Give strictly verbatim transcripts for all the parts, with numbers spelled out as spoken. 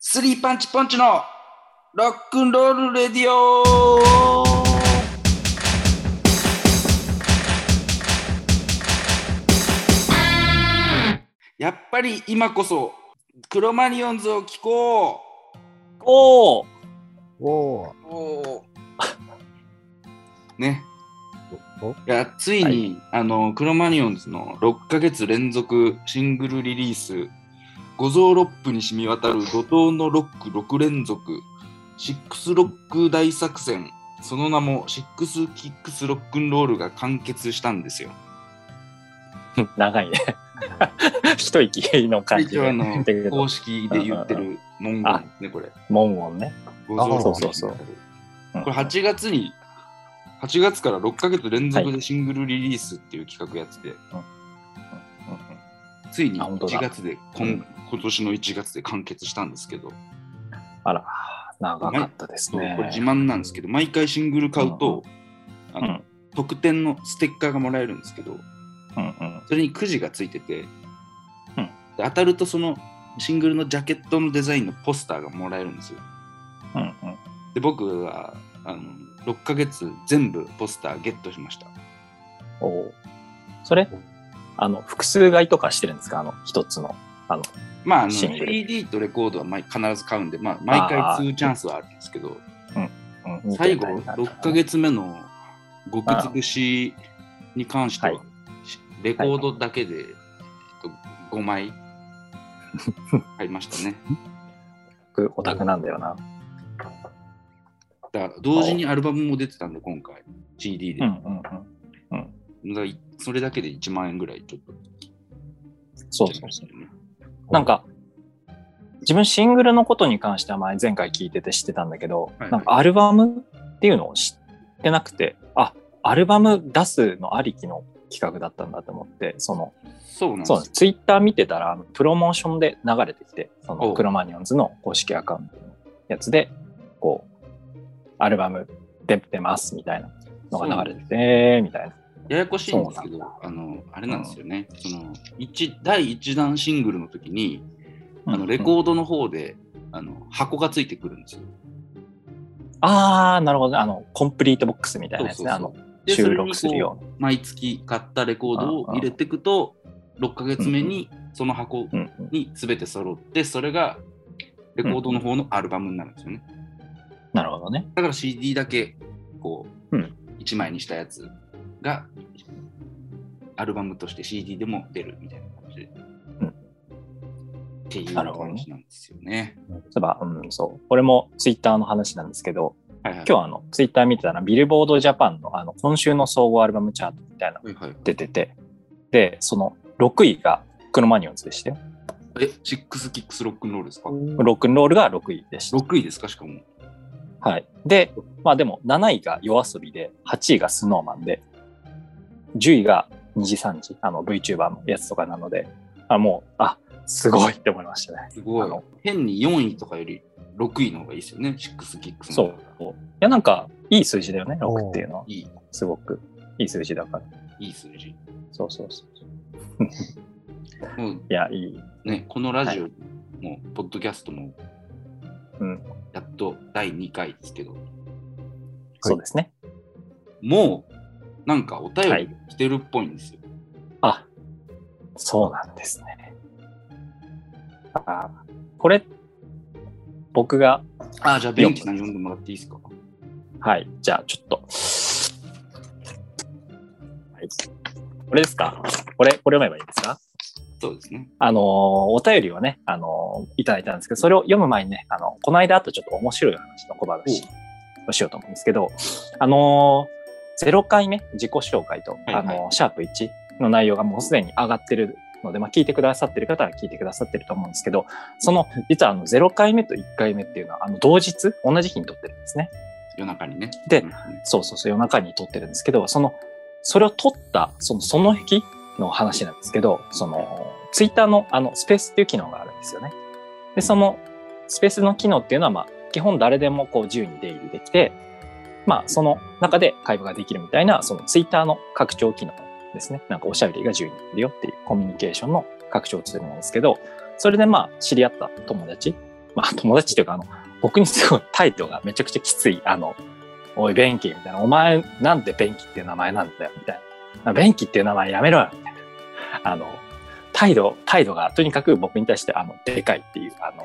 スリーパンチポンチのロックンロールレディオ。やっぱり今こそクロマニヨンズを聴こう。おーおーおーね。いやついに、はい、あのクロマニヨンズのろっかげつ連続シングルリリース、五臓六腑に染み渡る怒涛のロックろく連続シックスロック大作戦、その名もシックスキックスロックンロールが完結したんですよ。長いね。一息の感じで、ね、公式で言ってる文言ですね、これ。文言ね。そうそうそう。これはちがつに、はちがつからろっかげつ連続でシングルリリースっていう企画やってて、はい、ついにいちがつで、今年のいちがつで完結したんですけど。あら、長かったですね。これ自慢なんですけど、毎回シングル買うと、うん、あの、うん、特典のステッカーがもらえるんですけど、うんうん、それにくじがついてて、うん、当たるとそのシングルのジャケットのデザインのポスターがもらえるんですよ、うんうん、で僕はあのろっかげつ全部ポスターゲットしました。おそれあの複数買いとかしてるんですか？あの一つのあのまああの シーディー とレコードは毎必ず買うんで、まあ、毎回にチャンスはあるんですけど、うんうん、最後ろっかげつめの極尽くしに関してはレコードだけで、はい、えっと、ごまい買いましたね。僕オタクなんだよな。だ同時にアルバムも出てたんで今回 シーディー で、うんうんうん、だそれだけでいちまんえんぐらいちょっと、ね、そうそうそう。なんか自分シングルのことに関しては前回聞いてて知ってたんだけど、はいはい、なんかアルバムっていうのを知ってなくて、あアルバム出すのありきの企画だったんだと思って、そのそうなんそうツイッター見てたらプロモーションで流れてきて、そのクロマニヨンズの公式アカウントのやつでこうアルバム出てますみたいなのが流れてて、えー、みたいな。ややこしいんですけど、あのあれなんですよね。うん、その一だいいちだんシングルの時にあのレコードの方で、うんうん、あの箱がついてくるんですよ。ああ、なるほど、ね、あのコンプリートボックスみたいなやつね。そうそうそう、あの収録するような。毎月買ったレコードを入れていくと、ろっかげつめにその箱に全て揃って、それがレコードの方のアルバムになるんですよね。なるほどね。だから シーディー だけこういちまいにしたやつがアルバムとして シーディー でも出るみたいな感じで。っていう感じなんですよね。例えば、うん、そう。俺も Twitter の話なんですけど、今日あのツイッター見てたらビルボードジャパン の, あの今週の総合アルバムチャートみたいなの出てて、はいはい、でそのろくいがクロマニヨンズでしたよ。え、シックスキックスロックンロールですか？ロックンロールがろくいでした。ろくいですか？しかも、はい、でまあでもなないが夜遊びで、はちいがスノーマンで、じゅういがにじさんじ、あの VTuber のやつとかなので、あもうあすごいって思いましたね。すごい。あの変によんいとかよりろくいの方がいいですよね、シックスキックス。そう。いや、なんか、いい数字だよね、ろくっていうのは。いい。すごく、いい数字だから。いい数字。そうそうそう。うん、いや、いい。ね、このラジオも、はい、ポッドキャストも、うん、やっとだいにかいですけど。はい、そうですね。もう、なんかお便り来てるっぽいんですよ。はい、あ、そうなんですね。あ、これ、僕があじゃあベンチさん読んでもらっていいですか？はい、じゃあちょっと、はい、これですか？これこれ読めばいいですか？そうですね。あのー、お便りをね、あのー、いただいたんですけど、それを読む前にね、あのこの間あとちょっと面白い話の小話をしようと思うんですけど、あのー、ぜろかいめ自己紹介と、はいはい、あのー、シャープいちの内容がもうすでに上がってるので、まあ、聞いてくださってる方は聞いてくださってると思うんですけど、その実はあのぜろかいめといっかいめっていうのはあの同日同じ日に撮ってるんですね。夜中にね。で、うん、そうそうそう、夜中に撮ってるんですけど、そのそれを撮ったそのその日の話なんですけど、そのツイッターのあのスペースっていう機能があるんですよね。でそのスペースの機能っていうのは、まあ基本誰でもこう自由に出入りできて、まあ、その中で会話ができるみたいな、そのツイッターの拡張機能ですね。なんかおしゃべりが自由にできるよっていうコミュニケーションの拡張ツールなんですけど、それでまあ、知り合った友達、まあ、友達というか、あの、僕にすごい態度がめちゃくちゃきつい、あの、おい、便器みたいな、お前なんで便器っていう名前なんだよ、みたいな。便器っていう名前やめろよ、みたいな。あの、態度、態度がとにかく僕に対して、あの、でかいっていう、あの、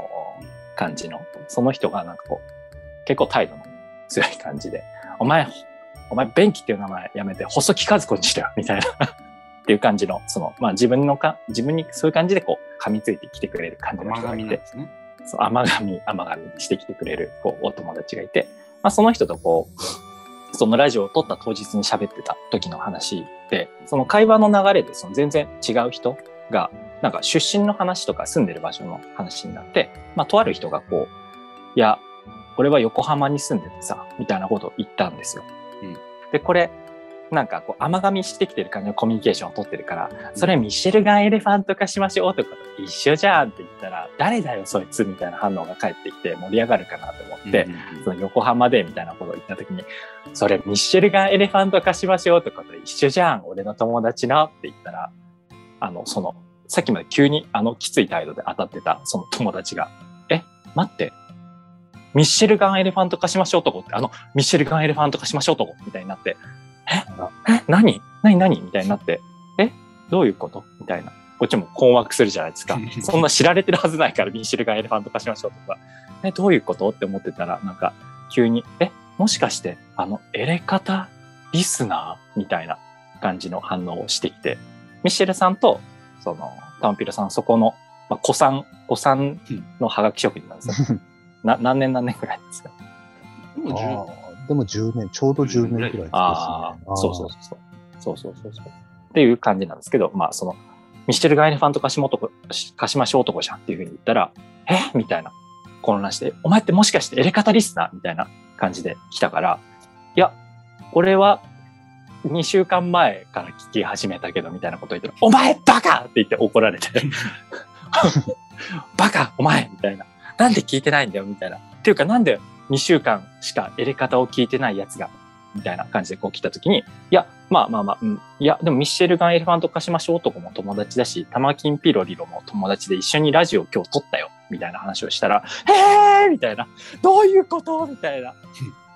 感じの、その人がなんかこう、結構態度の強い感じで、お前、お前、便器っていう名前やめて、細木数子にしろよ、みたいな。っていう感じの、その、まあ自分のか、自分にそういう感じでこう、噛みついてきてくれる感じの人がいて、そう、甘噛み、甘噛みしてきてくれる、こう、お友達がいて、まあ、その人とこう、そのラジオを撮った当日に喋ってた時の話で、その会話の流れでその全然違う人が、なんか出身の話とか住んでる場所の話になって、まあ、とある人がこう、いや、俺は横浜に住んでてさ、みたいなことを言ったんですよ。うん、で、これ、なんかこう、甘噛みしてきてる感じのコミュニケーションを取ってるから、それミシェルガンエレファント化しましょうとかと一緒じゃんって言ったら、誰だよそいつみたいな反応が返ってきて盛り上がるかなと思って、その横浜でみたいなことを言った時に、それミシェルガンエレファント化しましょうとかと一緒じゃん、俺の友達なって言ったら、あの、その、さっきまで急にあのきつい態度で当たってたその友達が、え、待って。ミシェルガンエレファント化しましょうとかって、あの、ミシェルガンエレファント化しましょうとかみたいになって、ええ何何何みたいになって、えどういうことみたいな。こっちも困惑するじゃないですか。そんな知られてるはずないからミシェルガンエレファント化しましょうとか、えどういうことって思ってたら、なんか急に、えもしかして、あの、エレカタリスナーみたいな感じの反応をしてきて、ミシェルさんと、その、タウンピロさん、そこの、まあ、子さん、子さんのハガキ職人なんですよ。な、何年何年くらいですか？でもじゅうねん。でもじゅうねん、ちょうどじゅうねんくらいですね。ああ、そうそうそう。そうそうそうそう。っていう感じなんですけど、まあその、ミシェルガンエレファント化しもとこ、化しましょうとこじゃんっていうふうに言ったら、えみたいな混乱して、お前ってもしかしてエレカタリスナーみたいな感じで来たから、いや、俺はにしゅうかんまえから聞き始めたけどみたいなこと言ったら、お前バカって言って怒られて、バカお前みたいな。なんで聞いてないんだよみたいな。っていうか、なんでにしゅうかんしかエレカタを聞いてないやつが、みたいな感じでこう来たときに、いや、まあまあまあ、うん、いや、でもミシェルガンエレファント化しましょう男も友達だし、タマキンピロリロも友達で一緒にラジオ今日撮ったよ、みたいな話をしたら、へーみたいな、どういうことみたいな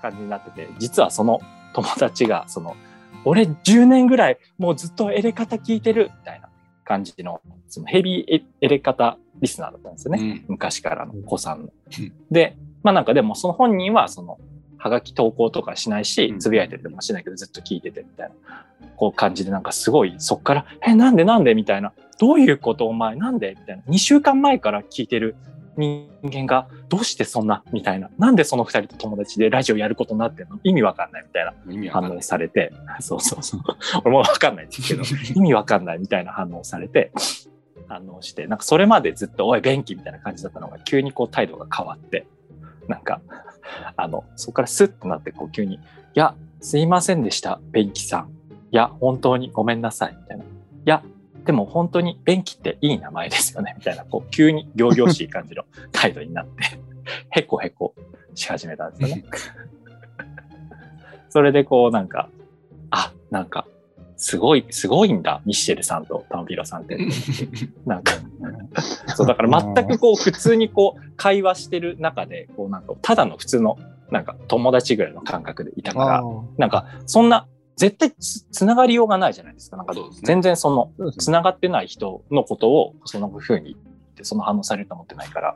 感じになってて、実はその友達が、その、俺じゅうねんぐらいもうずっとエレカタ聞いてる、みたいな感じの、そのヘビーエレカタ、リスナーだったんですよね。うん、昔からの子さんの。うん、で、まあなんかでもその本人はその、はがき投稿とかしないし、つぶやいててもしないけどずっと聞いててみたいな、こう感じでなんかすごいそっから、え、なんでなんでみたいな、どういうことお前なんでみたいな、にしゅうかんまえから聞いてる人間がどうしてそんなみたいな、なんでその二人と友達でラジオやることになってるの意味わかんないみたいな反応されて、そうそうそう。俺もわかんないんですけど、意味わかんないみたいな反応されて、反応して、なんかそれまでずっとおい便器みたいな感じだったのが急にこう態度が変わって、なんか、あの、そこからスッとなってこう急に、いや、すいませんでした、便器さん。いや、本当にごめんなさい、みたいな。いや、でも本当に便器っていい名前ですよね、みたいな、こう急に仰々しい感じの態度になって、へこへこし始めたんですよね。それでこうなんか、あ、なんか、すごい、すごいんだ、ミッシェルさんとタンピロさんって。なんか、そう、だから全くこう、普通にこう、会話してる中で、こうなんか、ただの普通の、なんか、友達ぐらいの感覚でいたから、なんか、そんな、絶対つ、つながりようがないじゃないですか。なんか、全然その、つながってない人のことを、その風に言って、その反応されると思ってないから、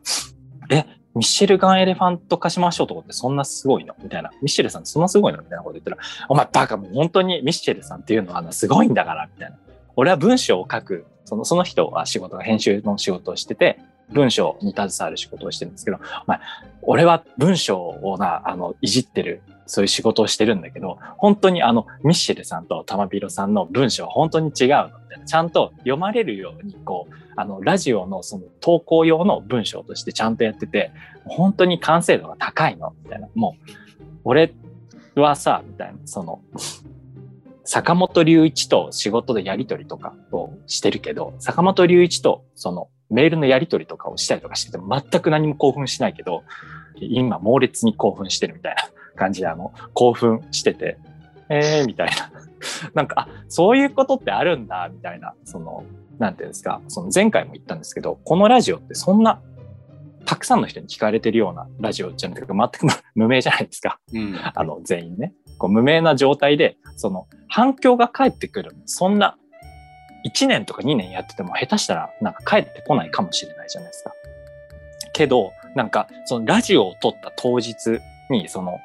え、ミシェルガンエレファント化しましょうとかってそんなすごいのみたいな。ミシェルさんってそんなすごいのみたいなこと言ったら、お前バカもう本当にミシェルさんっていうのはあのすごいんだから、みたいな。俺は文章を書く、その、その人は仕事が編集の仕事をしてて、文章に携わる仕事をしてるんですけど、お前、俺は文章をな、あの、いじってる、そういう仕事をしてるんだけど、本当にあの、ミシェルさんとタマピロさんの文章は本当に違うのみたいな。ちゃんと読まれるように、こう、あの、ラジオのその投稿用の文章としてちゃんとやってて、本当に完成度が高いのみたいな。もう、俺はさ、みたいな、その、坂本龍一と仕事でやりとりとかをしてるけど、坂本龍一とその、メールのやり取りとかをしたりとかしてても全く何も興奮しないけど、今猛烈に興奮してるみたいな感じであの興奮してて、えーみたいななんかあそういうことってあるんだみたいな、そのなんていうんですか、その前回も言ったんですけど、このラジオってそんなたくさんの人に聞かれてるようなラジオじゃなくて、全く無名じゃないですか、うん、あの全員ね、こう無名な状態でその反響が返ってくる、そんないちねんとかにねんやってても下手したらなんか返ってこないかもしれないじゃないですか。けどなんかそのラジオを撮った当日にその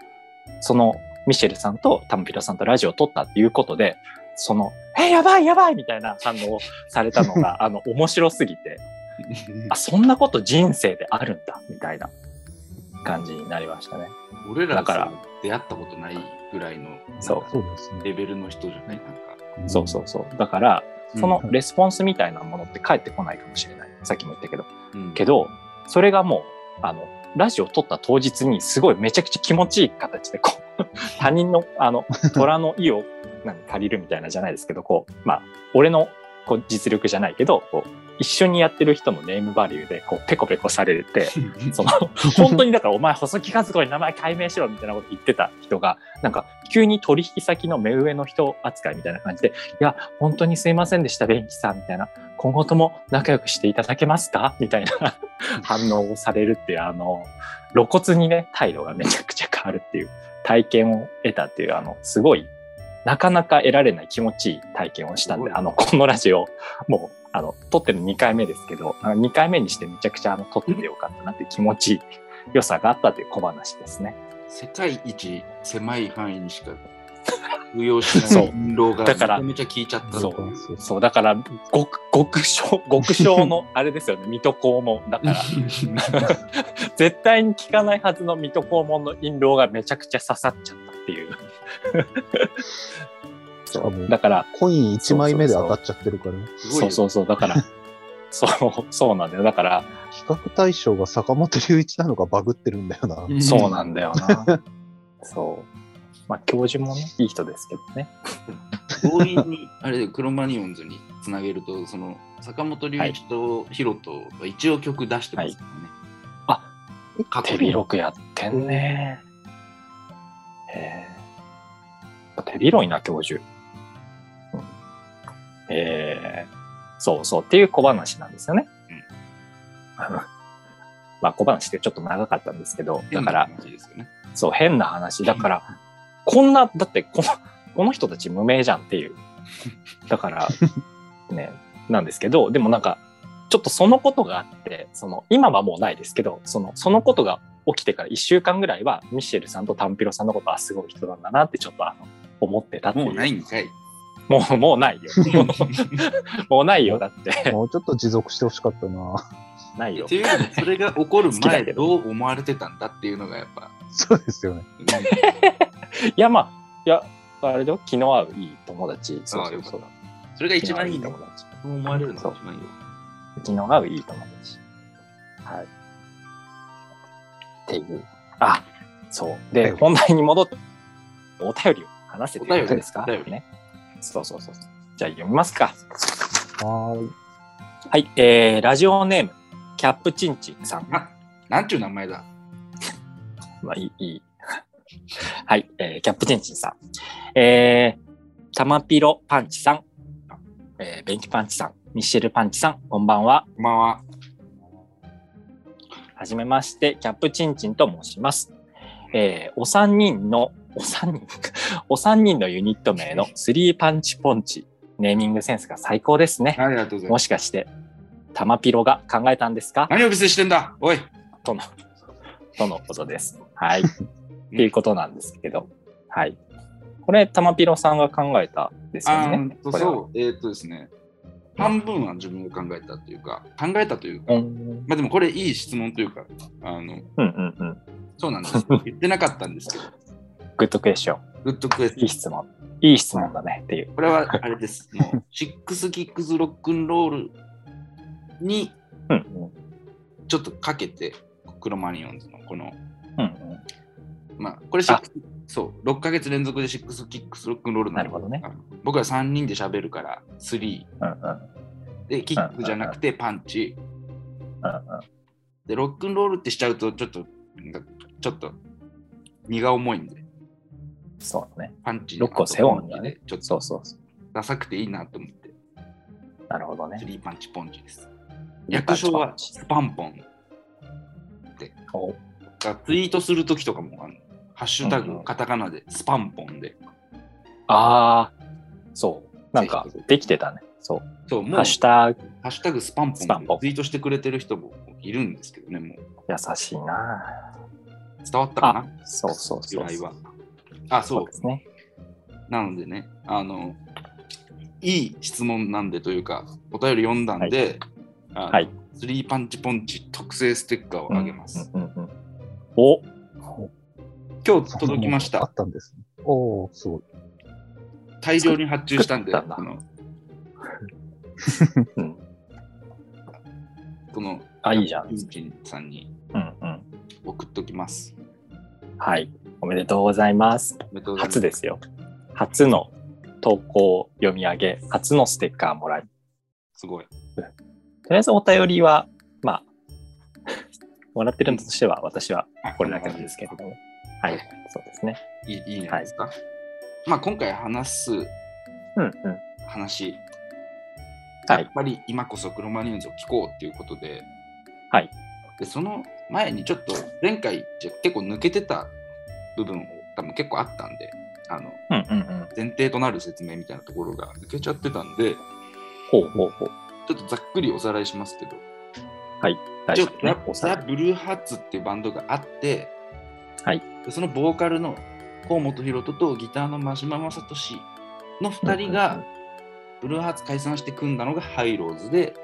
そのミシェルさんとタムピラさんとラジオを撮ったっていうことで、そのえやばいやばいみたいな反応をされたのがあの面白すぎてあそんなこと人生であるんだみたいな感じになりましたね。俺らが出会ったことないぐらいのレベルの人じゃない、なんかそうそうそう。だからそのレスポンスみたいなものって返ってこないかもしれない、さっきも言ったけど、うん、けどそれがもうあのラジオ撮った当日にすごいめちゃくちゃ気持ちいい形でこう他人のあの虎の意をなんか借りるみたいなじゃないですけど、こうまあ俺のこう実力じゃないけどこう一緒にやってる人のネームバリューでこうペコペコされてその本当にだからお前細木数子に名前改名しろみたいなこと言ってた人がなんか急に取引先の目上の人扱いみたいな感じで、いや本当にすいませんでしたベンキさんみたいな、今後とも仲良くしていただけますかみたいな反応をされるっていう、あの露骨にね態度がめちゃくちゃ変わるっていう体験を得たっていう、あのすごいなかなか得られない気持ちいい体験をしたんで、あのこのラジオもうあの撮ってるにかいめですけど、にかいめにしてめちゃくちゃあの撮っててよかったなっていう気持ち良さがあったという小話ですね。世界一狭い範囲にしか運用しない運動がめちゃめちゃ効いちゃったそうそうそうそう、だから極極小極小のあれですよね水戸黄門だから絶対に効かないはずの水戸黄門の印籠がめちゃくちゃ刺さっちゃったっていうそうだからコインいちまいめで当たっちゃってるからね。そうそうそう、だからそうそうなんだよ。だから比較対象が坂本龍一なのがバグってるんだよな。そうなんだよなそうまあ教授もねいい人ですけどね強引にあれでクロマニオンズにつなげると、その坂本龍一とヒロトは一応曲出してますからね、はい、あ手広くやってんね。へえ手広いな教授。えー、そうそうっていう小話なんですよね、うん、あのまあ小話ってちょっと長かったんですけど、だから変な話ですよね。そう変な話だからこんなだってこ の, この人たち無名じゃんっていうだからねなんですけど、でもなんかちょっとそのことがあって、その今はもうないですけど、そ の, そのことが起きてからいっしゅうかんぐらいはミシェルさんとタンピロさんのことはすごい人なんだなってちょっとあの思ってたっていう。もうないんかい。もう、もうないよ。もうないよ、だって。もうちょっと持続してほしかったな。ないよ。っていうのそれが起こる前どう思われてたんだっていうのがやっぱ。そうですよね。いや、まあ、いや、あれだよ、気の合ういい友達。そうそうそう。それが一番いい友達。そう思われるのが一番いいよ。気の合ういい友達。はい。っていう。あ、そう。で、本題に戻って、お便りを話せてるんですか？お便りね。そうそうそう。じゃあ読みますか。はい。はい、えー、ラジオネームキャップチンチンさん。あ、なんちゅう名前だ。まあいい。いいはい、えー、キャップチンチンさん。えー、タマピロパンチさん、えー、ベンキパンチさん、ミシェルパンチさん、こんばんは。こんばんは。はじめまして、キャップチンチンと申します。えー、お三人のお三人お三人のユニット名のスリーパンチポンチ、ネーミングセンスが最高ですね。ありがとうございます。もしかしてタマピロが考えたんですか？何をビスしてんだおいとのとのことです。はいっていうことなんですけど、はい、これタマピロさんが考えたんですよね。あ、そうえー、っとですね、半分は自分が考えたというか考えたというか、うん、まあでもこれいい質問というか、あの、うんうんうん、そうなんです言ってなかったんですけどグッドクエスチョン。グッドクエスチョン。いい質問。いい質問だねっていう。これはあれです。もうシックスキックスロックンロールにちょっとかけて、クロマニオンズのこの、うんうん、まあこれシックスそうろっかげつ連続でシックスキックスロックンロールになるから、なるほどね。僕らさんにんで喋るからスリー、うんうん、でキックじゃなくてパンチ、うんうん、でロックンロールってしちゃうとちょっとちょっと荷が重いんで。そうね、パンチろっこ背負うんだね。ちょっとそうそうそう、ダサくていいなと思って。なるほどね。スリーパンチポンチです。略称はスパンポンで、ツイートするときとかもあのハッシュタグカタカナでスパンポンで、うん、ああそうなんかできてたね。そうそう、もうハッシュタグハッシュタグスパンポンツイートしてくれてる人もいるんですけどね。もう優しいな。伝わったかな。そうそうそう、由来は。あ、そうですね。なのでね、あのいい質問なんでというかお便り読んだんで、はいはい、スリーパンチポンチ特製ステッカーをあげます。うんうんうんうん、お、今日届きました。あったんです、ね。おお、すごい。大量に発注したんで、あのこのあ、いいじゃん。ユージンさんに送っときます。はい、おめでとうございます。初ですよ。初の投稿読み上げ、初のステッカーもらい。すごい。とりあえずお便りは、まあ、もらってるのとしては、私はこれだけなんですけども。はい、そうですね。いい、いいんですか。はい、まあ、今回話す話、うんうん、はい、やっぱり今こそクロマニヨンズを聞こうということで、はい。で、その前にちょっと前回結構抜けてた部分を多分結構あったんで、あの、うんうんうん、前提となる説明みたいなところが抜けちゃってたんで、ほうほうほう、ちょっとざっくりおさらいしますけど、はい、大丈夫ですね。ザ・ブルーハーツっていうバンドがあって、はい、そのボーカルの甲本ヒロトとギターの真島正俊のふたりがブルーハーツ解散して組んだのがハイローズで、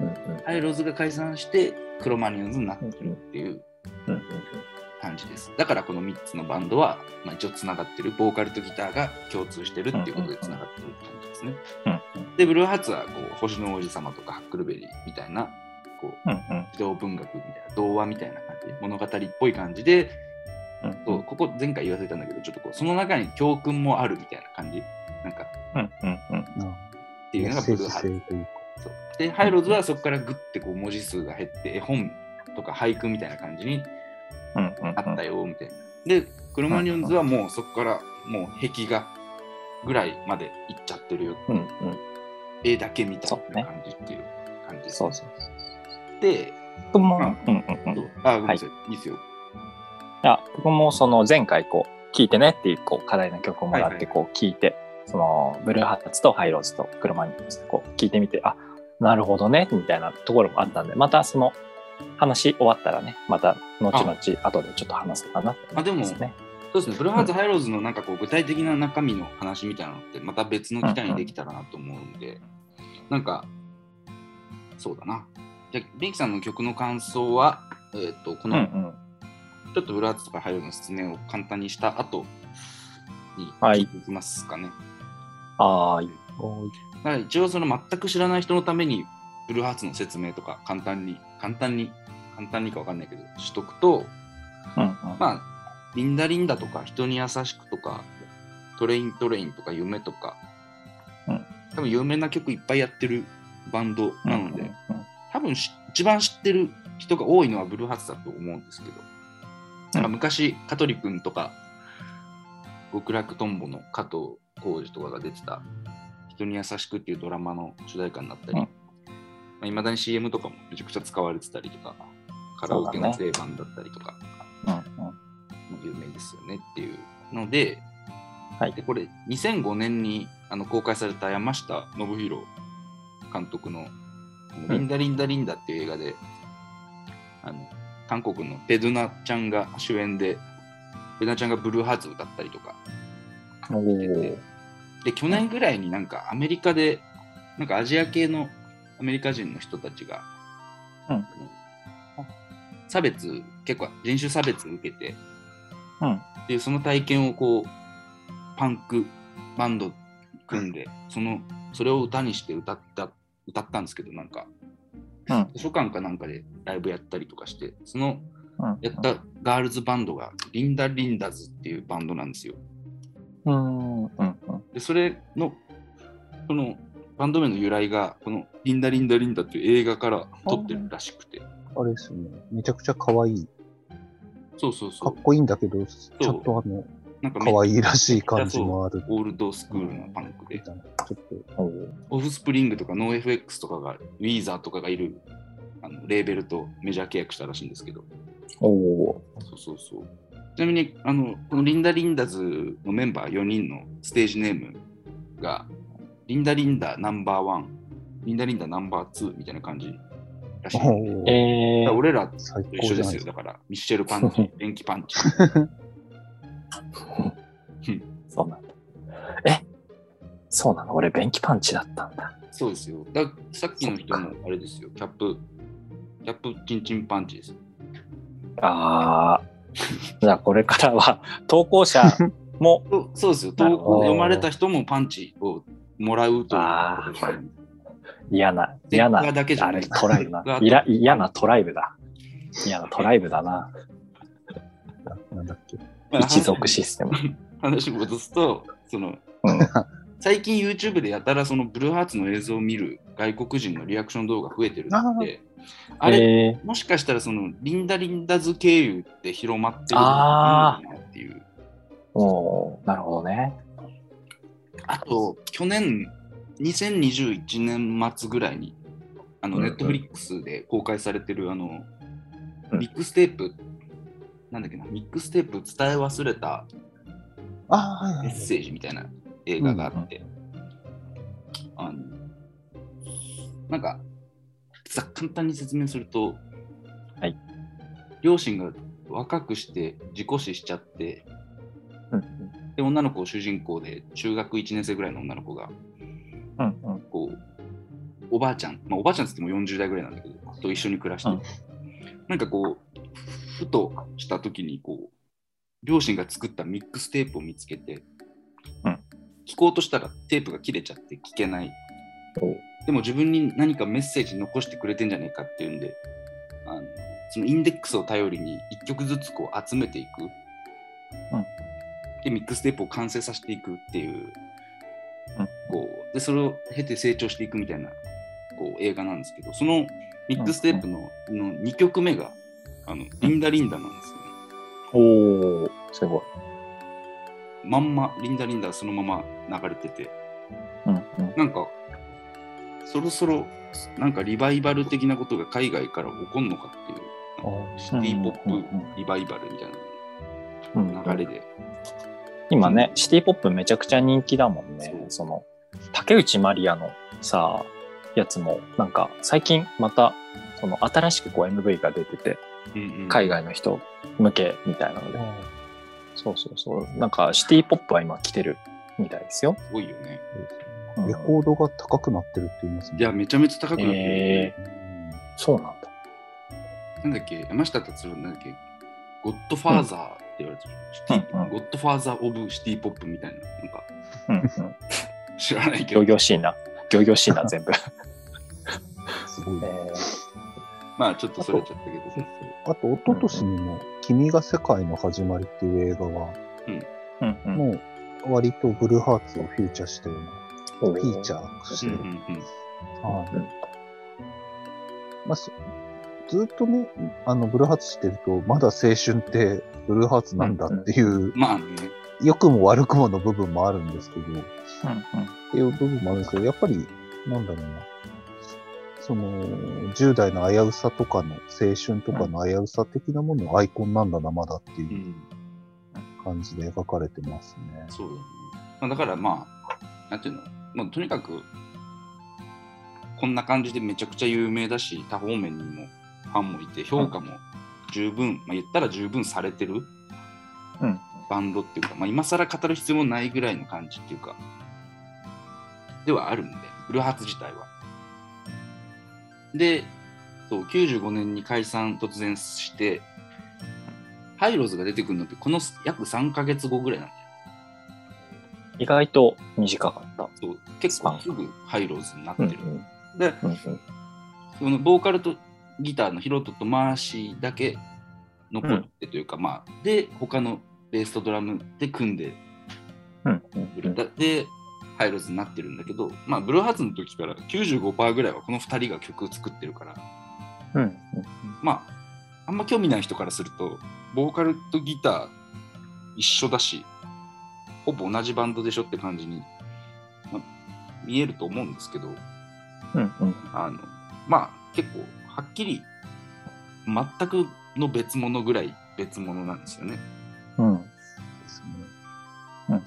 うんうん、ハイローズが解散してクロマニヨンズになってるっていう感じです。だからこのみっつのバンドは、まあ、一応つながってる、ボーカルとギターが共通してるっていうことでつながってるって感じですね。うんうん、でブルーハーツはこう星の王子様とかハックルベリーみたいなこう、うんうん、児童文学みたいな童話みたいな感じ、物語っぽい感じで、うん、そう、ここ前回言わせたんだけど、ちょっとこうその中に教訓もあるみたいな感じ、なんか、うんうんうん、っていうのがブルーハーツ。そうで、ハイローズはそこからグッてこう文字数が減って絵本とか俳句みたいな感じになったよみたいな。でクロマニヨンズはもうそこからもう壁画ぐらいまでいっちゃってるよ、うんうん、絵だけみたいな感じっていう感じです。そうそうそうで、僕も、あ、うんうんうん、あ、ごめんなさい、はい、いいですよ。いや、僕もその前回こう聴いてねっていうこう課題の曲をもらってこう聴いて、はいはい、そのブルーハーツとハイローズとクロマニヨンズでこう聴いてみて、あ、なるほどねみたいなところもあったんで、またその話終わったらね、また後々後でちょっと話すかなって思いますね。あ、でもそうですね、ブルーハーツ、うん、ハイローズのなんかこう具体的な中身の話みたいなのってまた別の機会にできたらなと思うんで、うんうん、なんかそうだな。じゃあベンキさんの曲の感想は、えー、とこの、うんうん、ちょっとブルーハーツとかハイローズの説明を簡単にした後に聞きますかね。はい、はい。一応その全く知らない人のためにブルーハーツの説明とか簡単に簡単に簡単にか分かんないけどしとくと、うんうん、まあリンダリンダとか人に優しくとかトレイントレインとか夢とか、うん、多分有名な曲いっぱいやってるバンドなので、うんうんうん、多分一番知ってる人が多いのはブルーハーツだと思うんですけど、なんか昔香取君とか極楽とんぼの加藤浩次とかが出てた人に優しくっていうドラマの主題歌になったり、いまだに シーエム とかもめちゃくちゃ使われてたりとか、カラオケの定番だったりとか、有名ですよねっていうので、はい、でこれにせんごねんにあの公開された山下信弘監督のリンダリンダリンダっていう映画で、あの韓国のペドゥナちゃんが主演で、ペドゥナちゃんがブルーハーツ歌ったりとかしてて、で去年ぐらいになんかアメリカでなんかアジア系のアメリカ人の人たちが、うん、差別結構人種差別を受けて、うん、でその体験をこうパンクバンド組んで、うん、そのそれを歌にして歌った歌ったんですけど、なんか、うん、図書館かなんかでライブやったりとかして、そのやったガールズバンドがリンダリンダズっていうバンドなんですよ。うんうん。でそれのこのバンド名の由来がこのリンダリンダリンダっていう映画から撮ってるらしくて、あれですね、めちゃくちゃ可愛い。そうそうそう、かっこいいんだけど、ちょっとあのなんか可愛らしい感じもある。オールドスクールのパンクで、うん、ちょっとオフスプリングとかノー エフエックス とかがウィーザーとかがいるあのレーベルとメジャー契約したらしいんですけど。おそうそうそう。ちなみにあのこのリンダリンダズのメンバーよにんのステージネームがリンダリンダナンバーワン、リンダリンダナンバーツーみたいな感じらしい。えー、ら俺らと一緒ですよ。だからミッシェルパンチ、電気パンチ。そうなんだ。え、そうなの？俺電気パンチだったんだ。そうですよ。ださっきの人もあれですよ。キャップ、キャップチンチンパンチです。ああ。じゃあこれからは投稿者もそうですよ。投稿読まれた人もパンチをもらうという嫌な嫌なだけじゃないトライブな嫌なトライブだ嫌なトライブだな。なんだっけ一族システム。話を戻すとその、うん、最近 YouTube でやたらそのブルーハーツの映像を見る外国人のリアクション動画増えてるので。あれ、えー、もしかしたらそのリンダリンダズ経由って広まってるのかなっていう。おー、なるほどね。あと去年にせんにじゅういちねん末ぐらいにあの、うんうん、ネットフリックスで公開されてるあのミックステープ、うん、なんだっけなミックステープ伝え忘れたメッセージみたいな映画があって、うんうん、あのなんか。さ簡単に説明すると、はい、両親が若くして自己死しちゃって、うんうん、で女の子を主人公で中学いちねん生ぐらいの女の子が、うんうん、こうおばあちゃん、まあ、おばあちゃんって言ってもよんじゅう代ぐらいなんだけどと一緒に暮らして、うん、なんかこうふとした時にこう両親が作ったミックステープを見つけて、うん、聞こうとしたらテープが切れちゃって聞けない。でも自分に何かメッセージ残してくれてんじゃないかっていうんであのそのインデックスを頼りにいっきょくずつこう集めていく、うん、でミックステープを完成させていくっていう、うん、こうでそれを経て成長していくみたいなこう映画なんですけどそのミックステープ の,、うん、のにきょくめがあのリンダリンダなんですよね、うん、おーすごいまんまリンダリンダそのまま流れてて、うんうん、なんかそろそろなんかリバイバル的なことが海外から起こるのかっていうシティポップリバイバルみたいな流れで今ねシティポップめちゃくちゃ人気だもんね。 そ, その竹内まりやのさやつもなんか最近またその新しくこう エムブイ が出てて、うんうん、海外の人向けみたいなので、うん、そうそうそうなんかシティポップは今来てるみたいですよ。すごいよね。レコードが高くなってるって言いますね。いやめちゃめちゃ高くなってる、えー、そうなんだ。なんだっけ山下達郎なんだっけゴッドファーザーって言われてる、うん、シティ、うん、ゴッドファーザーオブシティポップみたいななんか、うんうん、知らないけどギョギョシーなギョギョシーな全部すごい、ねえー、まあちょっとそれちゃったけどあと一昨年にも、うんうん、君が世界の始まりっていう映画は、うんうんうん、もう割とブルーハーツをフィーチャーしてるのフィーチャーしてる。ずっとね、あのブルーハーツしてると、まだ青春ってブルーハーツなんだっていう、うんうん、まあね、良くも悪くもの部分もあるんですけど、うんうん、っていう部分もあるんですけど、やっぱり、なんだろうな、その、じゅう代の危うさとかの、青春とかの危うさ的なもののアイコンなんだな、まだっていう感じで描かれてますね。そうだね。だからまあ、なんていうのまあ、とにかくこんな感じでめちゃくちゃ有名だし多方面にもファンもいて評価も十分、うんまあ、言ったら十分されてる、うん、バンドっていうか、まあ、今更語る必要もないぐらいの感じっていうかではあるんでブルーハーツ自体はでそうきゅうじゅうごねんに解散突然してハイローズが出てくるのってこの約さんかげつごぐらいなんだよ。意外と短かった。そう結構すぐハイローズになってる。うんうん、で、うんうん、そのボーカルとギターのヒロトとマーシーだけ残ってというか、うん、まあで他のベースとドラムで組んで、うんうんうん、でハイローズになってるんだけど、まあブルーハーツの時から きゅうじゅうごパーセント ぐらいはこのふたりが曲を作ってるから、うんうんうん、まああんま興味ない人からするとボーカルとギター一緒だし。ほぼ同じバンドでしょって感じに、ま、見えると思うんですけど、うんうん、あのまあ結構はっきり全くの別物ぐらい別物なんですよね。うんですね。うん、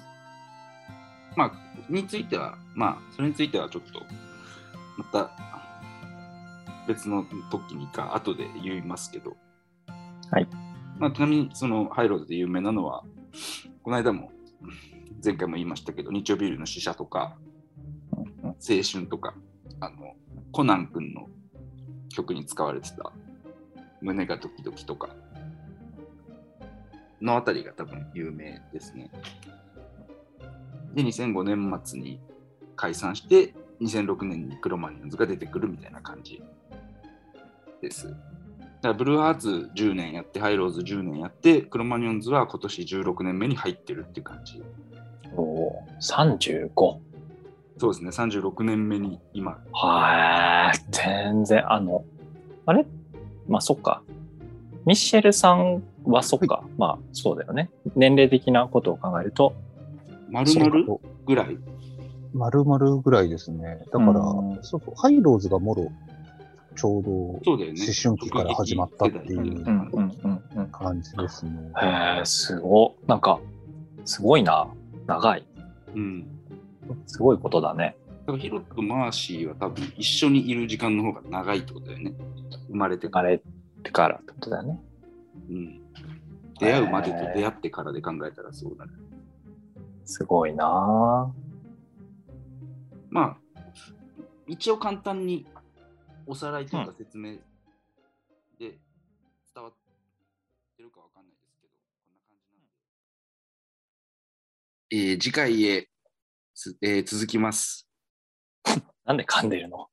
まあについてはまあそれについてはちょっとまた別の時にか後で言いますけど。はい。まあ、ちなみにそのハイロードで有名なのはこの間も前回も言いましたけど日曜ビールの死者とか青春とかあのコナン君の曲に使われてた胸がドキドキとかのあたりが多分有名ですね。でにせんごねん末に解散してにせんろくねんにクロマニオンズが出てくるみたいな感じです。ブルーハーツじゅうねんやってハイローズじゅうねんやってクロマニオンズは今年じゅうろくねんめに入ってるって感じ。おお、さんじゅうご。そうですね、さんじゅうろくねんめに今。はー、全然あのあれまあそっか、ミシェルさんはそっか、はい、まあそうだよね、年齢的なことを考えると丸々ぐらい丸々ぐらいですね。だから、うん、そうそうハイローズがもろちょうど思春期から始まったっていう感じですね。うんうんうんうん、へえ、すごい。なんか、すごいな。長い。うん。すごいことだね。だからヒロとマーシーは多分一緒にいる時間の方が長いってことだよね。生まれてから。生まれてからってことだよね。うん。出会うまでと出会ってからで考えたらそうだね。すごいな。まあ、一応簡単におさらいとか説明で伝わってるかわかんないですけど、こんな感じなんで、えー、次回へ、えー、続きます。なんで噛んでるの